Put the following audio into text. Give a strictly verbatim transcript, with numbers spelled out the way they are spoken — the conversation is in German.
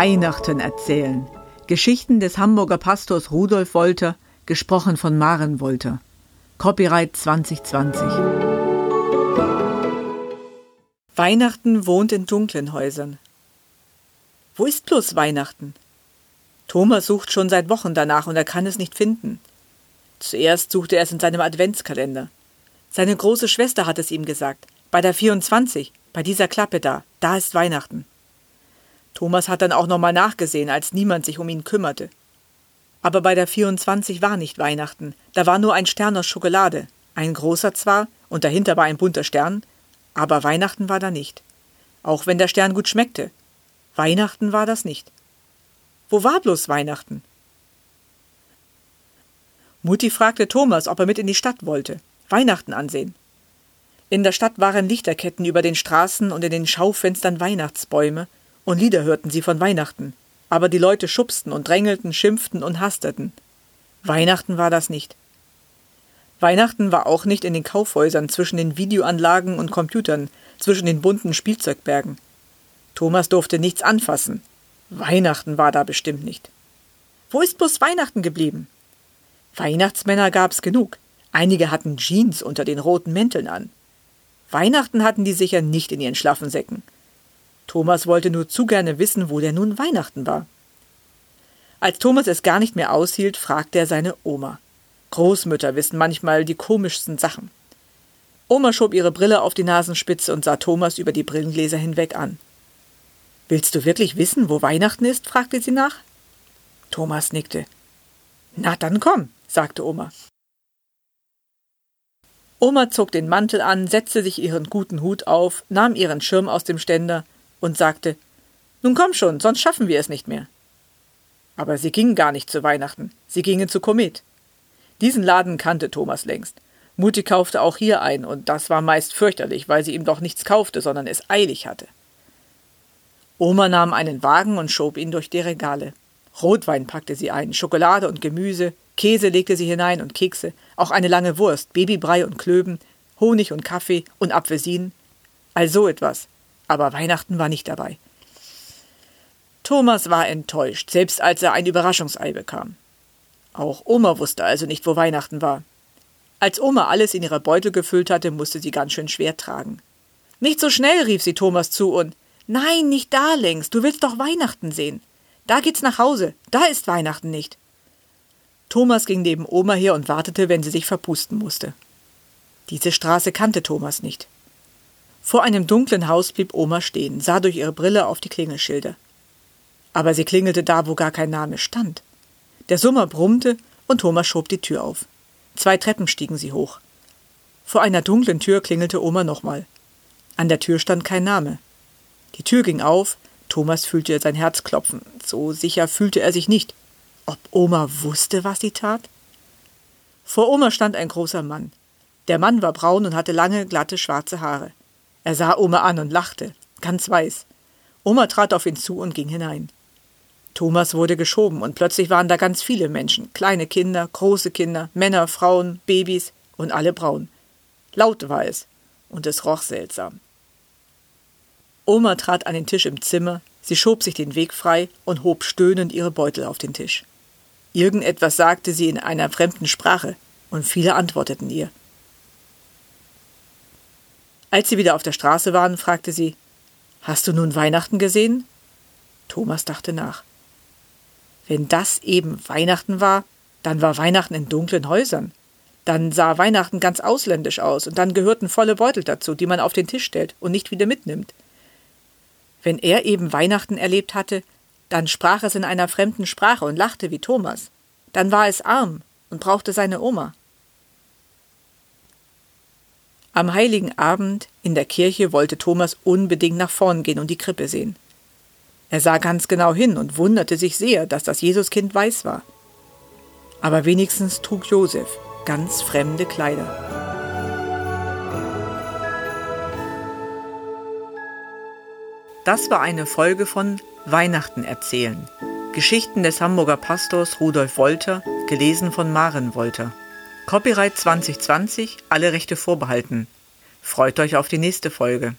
Weihnachten erzählen. Geschichten des Hamburger Pastors Rudolf Wolter, gesprochen von Maren Wolter. Copyright zwanzig zwanzig. Weihnachten wohnt in dunklen Häusern. Wo ist bloß Weihnachten? Thomas sucht schon seit Wochen danach und er kann es nicht finden. Zuerst suchte er es in seinem Adventskalender. Seine große Schwester hat es ihm gesagt. Bei der vierundzwanzig, bei dieser Klappe da, da ist Weihnachten. Thomas hat dann auch nochmal nachgesehen, als niemand sich um ihn kümmerte. Aber bei der vierundzwanzig war nicht Weihnachten, da war nur ein Stern aus Schokolade. Ein großer zwar, und dahinter war ein bunter Stern, aber Weihnachten war da nicht. Auch wenn der Stern gut schmeckte. Weihnachten war das nicht. Wo war bloß Weihnachten? Mutti fragte Thomas, ob er mit in die Stadt wollte, Weihnachten ansehen. In der Stadt waren Lichterketten über den Straßen und in den Schaufenstern Weihnachtsbäume, und Lieder hörten sie von Weihnachten. Aber die Leute schubsten und drängelten, schimpften und hasterten. Weihnachten war das nicht. Weihnachten war auch nicht in den Kaufhäusern, zwischen den Videoanlagen und Computern, zwischen den bunten Spielzeugbergen. Thomas durfte nichts anfassen. Weihnachten war da bestimmt nicht. Wo ist bloß Weihnachten geblieben? Weihnachtsmänner gab's genug. Einige hatten Jeans unter den roten Mänteln an. Weihnachten hatten die sicher nicht in ihren schlaffen Säcken. Thomas wollte nur zu gerne wissen, wo denn nun Weihnachten war. Als Thomas es gar nicht mehr aushielt, fragte er seine Oma. Großmütter wissen manchmal die komischsten Sachen. Oma schob ihre Brille auf die Nasenspitze und sah Thomas über die Brillengläser hinweg an. »Willst du wirklich wissen, wo Weihnachten ist?« fragte sie nach. Thomas nickte. »Na, dann komm«, sagte Oma. Oma zog den Mantel an, setzte sich ihren guten Hut auf, nahm ihren Schirm aus dem Ständer und sagte, »Nun komm schon, sonst schaffen wir es nicht mehr.« Aber sie gingen gar nicht zu Weihnachten, sie gingen zu Komet. Diesen Laden kannte Thomas längst. Mutti kaufte auch hier ein, und das war meist fürchterlich, weil sie ihm doch nichts kaufte, sondern es eilig hatte. Oma nahm einen Wagen und schob ihn durch die Regale. Rotwein packte sie ein, Schokolade und Gemüse, Käse legte sie hinein und Kekse, auch eine lange Wurst, Babybrei und Klöben, Honig und Kaffee und Apfelsinen, all so etwas. Aber Weihnachten war nicht dabei. Thomas war enttäuscht, selbst als er ein Überraschungsei bekam. Auch Oma wusste also nicht, wo Weihnachten war. Als Oma alles in ihre Beutel gefüllt hatte, musste sie ganz schön schwer tragen. »Nicht so schnell«, rief sie Thomas zu und »Nein, nicht da längst, du willst doch Weihnachten sehen. Da geht's nach Hause, da ist Weihnachten nicht.« Thomas ging neben Oma her und wartete, wenn sie sich verpusten musste. Diese Straße kannte Thomas nicht. Vor einem dunklen Haus blieb Oma stehen, sah durch ihre Brille auf die Klingelschilder. Aber sie klingelte da, wo gar kein Name stand. Der Summer brummte und Thomas schob die Tür auf. Zwei Treppen stiegen sie hoch. Vor einer dunklen Tür klingelte Oma nochmal. An der Tür stand kein Name. Die Tür ging auf, Thomas fühlte sein Herz klopfen. So sicher fühlte er sich nicht. Ob Oma wusste, was sie tat? Vor Oma stand ein großer Mann. Der Mann war braun und hatte lange, glatte, schwarze Haare. Er sah Oma an und lachte, ganz weiß. Oma trat auf ihn zu und ging hinein. Thomas wurde geschoben und plötzlich waren da ganz viele Menschen, kleine Kinder, große Kinder, Männer, Frauen, Babys und alle braun. Laut war es und es roch seltsam. Oma trat an den Tisch im Zimmer, sie schob sich den Weg frei und hob stöhnend ihre Beutel auf den Tisch. Irgendetwas sagte sie in einer fremden Sprache und viele antworteten ihr. Als sie wieder auf der Straße waren, fragte sie, »Hast du nun Weihnachten gesehen?« Thomas dachte nach. Wenn das eben Weihnachten war, dann war Weihnachten in dunklen Häusern. Dann sah Weihnachten ganz ausländisch aus und dann gehörten volle Beutel dazu, die man auf den Tisch stellt und nicht wieder mitnimmt. Wenn er eben Weihnachten erlebt hatte, dann sprach es in einer fremden Sprache und lachte wie Thomas. Dann war es arm und brauchte seine Oma. Am heiligen Abend in der Kirche wollte Thomas unbedingt nach vorn gehen und die Krippe sehen. Er sah ganz genau hin und wunderte sich sehr, dass das Jesuskind weiß war. Aber wenigstens trug Josef ganz fremde Kleider. Das war eine Folge von Weihnachten erzählen. Geschichten des Hamburger Pastors Rudolf Wolter, gelesen von Maren Wolter. Copyright zwanzig zwanzig, alle Rechte vorbehalten. Freut euch auf die nächste Folge.